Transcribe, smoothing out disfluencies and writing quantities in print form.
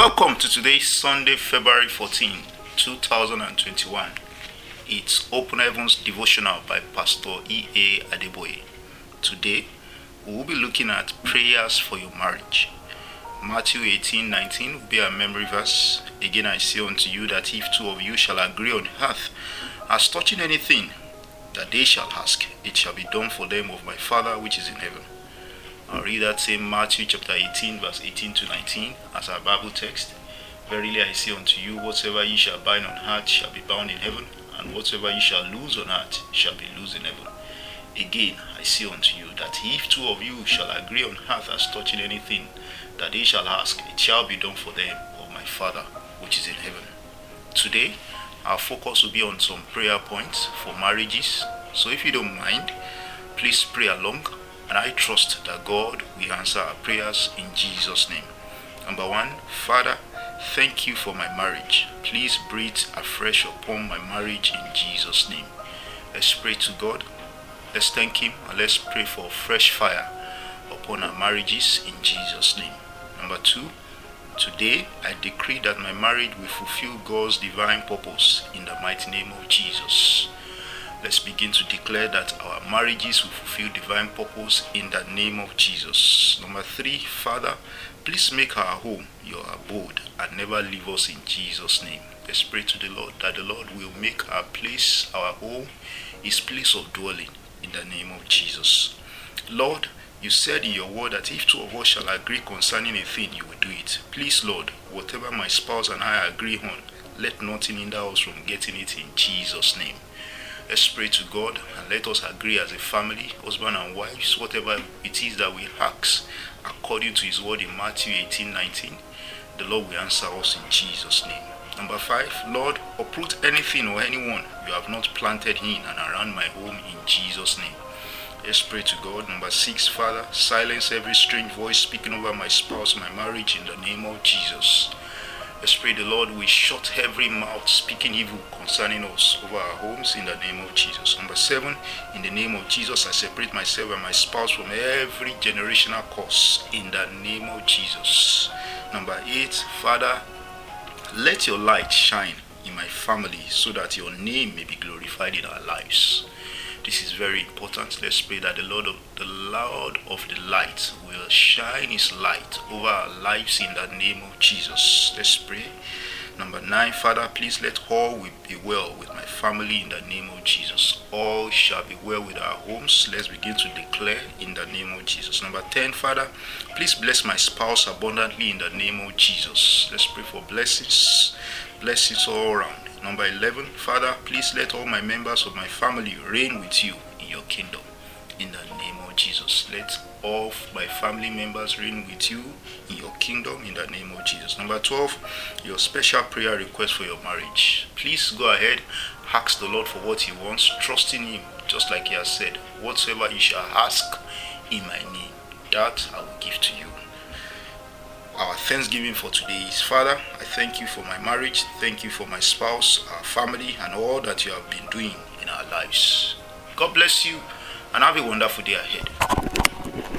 Welcome to today's Sunday, February 14, 2021. It's Open Heavens Devotional by Pastor EA Adeboe. Today, we will be looking at prayers for your marriage. Matthew 18:19 will be our memory verse. Again, I say unto you that if two of you shall agree on earth as touching anything that they shall ask, it shall be done for them of my Father which is in heaven. I'll read that same Matthew chapter 18 verse 18 to 19 as our Bible text. Verily I say unto you, whatsoever ye shall bind on earth shall be bound in heaven, and whatsoever ye shall loose on earth shall be loosed in heaven. Again I say unto you that if two of you shall agree on earth as touching anything that they shall ask, it shall be done for them of my Father which is in heaven. Today our focus will be on some prayer points for marriages. So if you don't mind, please pray along. And I trust that God will answer our prayers in Jesus' name. Number one, Father, thank you for my marriage. Please breathe afresh upon my marriage in Jesus' name. Let's pray to God. Let's thank Him. And let's pray for fresh fire upon our marriages in Jesus' name. Number two, today I decree that my marriage will fulfill God's divine purpose in the mighty name of Jesus. Let's begin to declare that our marriages will fulfill divine purpose in the name of Jesus. Number three, Father, please make our home your abode and never leave us in Jesus' name. Let's pray to the Lord that the Lord will make our place, our home, His place of dwelling in the name of Jesus. Lord, you said in your word that if two of us shall agree concerning a thing, you will do it. Please, Lord, whatever my spouse and I agree on, let nothing hinder us from getting it in Jesus' name. Let's pray to God and let us agree as a family, husband and wives, whatever it is that we ask, according to His word in Matthew 18:19, the Lord will answer us in Jesus' name. Number five, Lord, uproot anything or anyone you have not planted in and around my home in Jesus' name. Let's pray to God. Number six, Father, silence every strange voice speaking over my spouse, my marriage, in the name of Jesus. Let's pray the Lord will shut every mouth speaking evil concerning us over our homes in the name of Jesus. Number seven, in the name of Jesus, I separate myself and my spouse from every generational curse in the name of Jesus. Number eight, Father, let your light shine in my family so that your name may be glorified in our lives. This is very important. Let's pray that the Lord of the light will shine His light over our lives in the name of Jesus. Let's pray. Number nine, Father, please let all will be well with my family in the name of Jesus. All shall be well with our homes. Let's begin to declare in the name of Jesus. Number 10, Father, please bless my spouse abundantly in the name of Jesus. Let's pray for blessings all around. Number 11, Father, please let all my members of my family reign with you in your kingdom. In the name of Jesus, let all of my family members reign with you in your kingdom. In the name of Jesus. Number 12, your special prayer request for your marriage. Please go ahead, ask the Lord for what He wants, trusting Him, just like He has said, whatsoever you shall ask in my name, that I will give to you. Our thanksgiving for today is, Father, I thank you for my marriage, thank you for my spouse, our family, and all that you have been doing in our lives. God bless you and have a wonderful day ahead.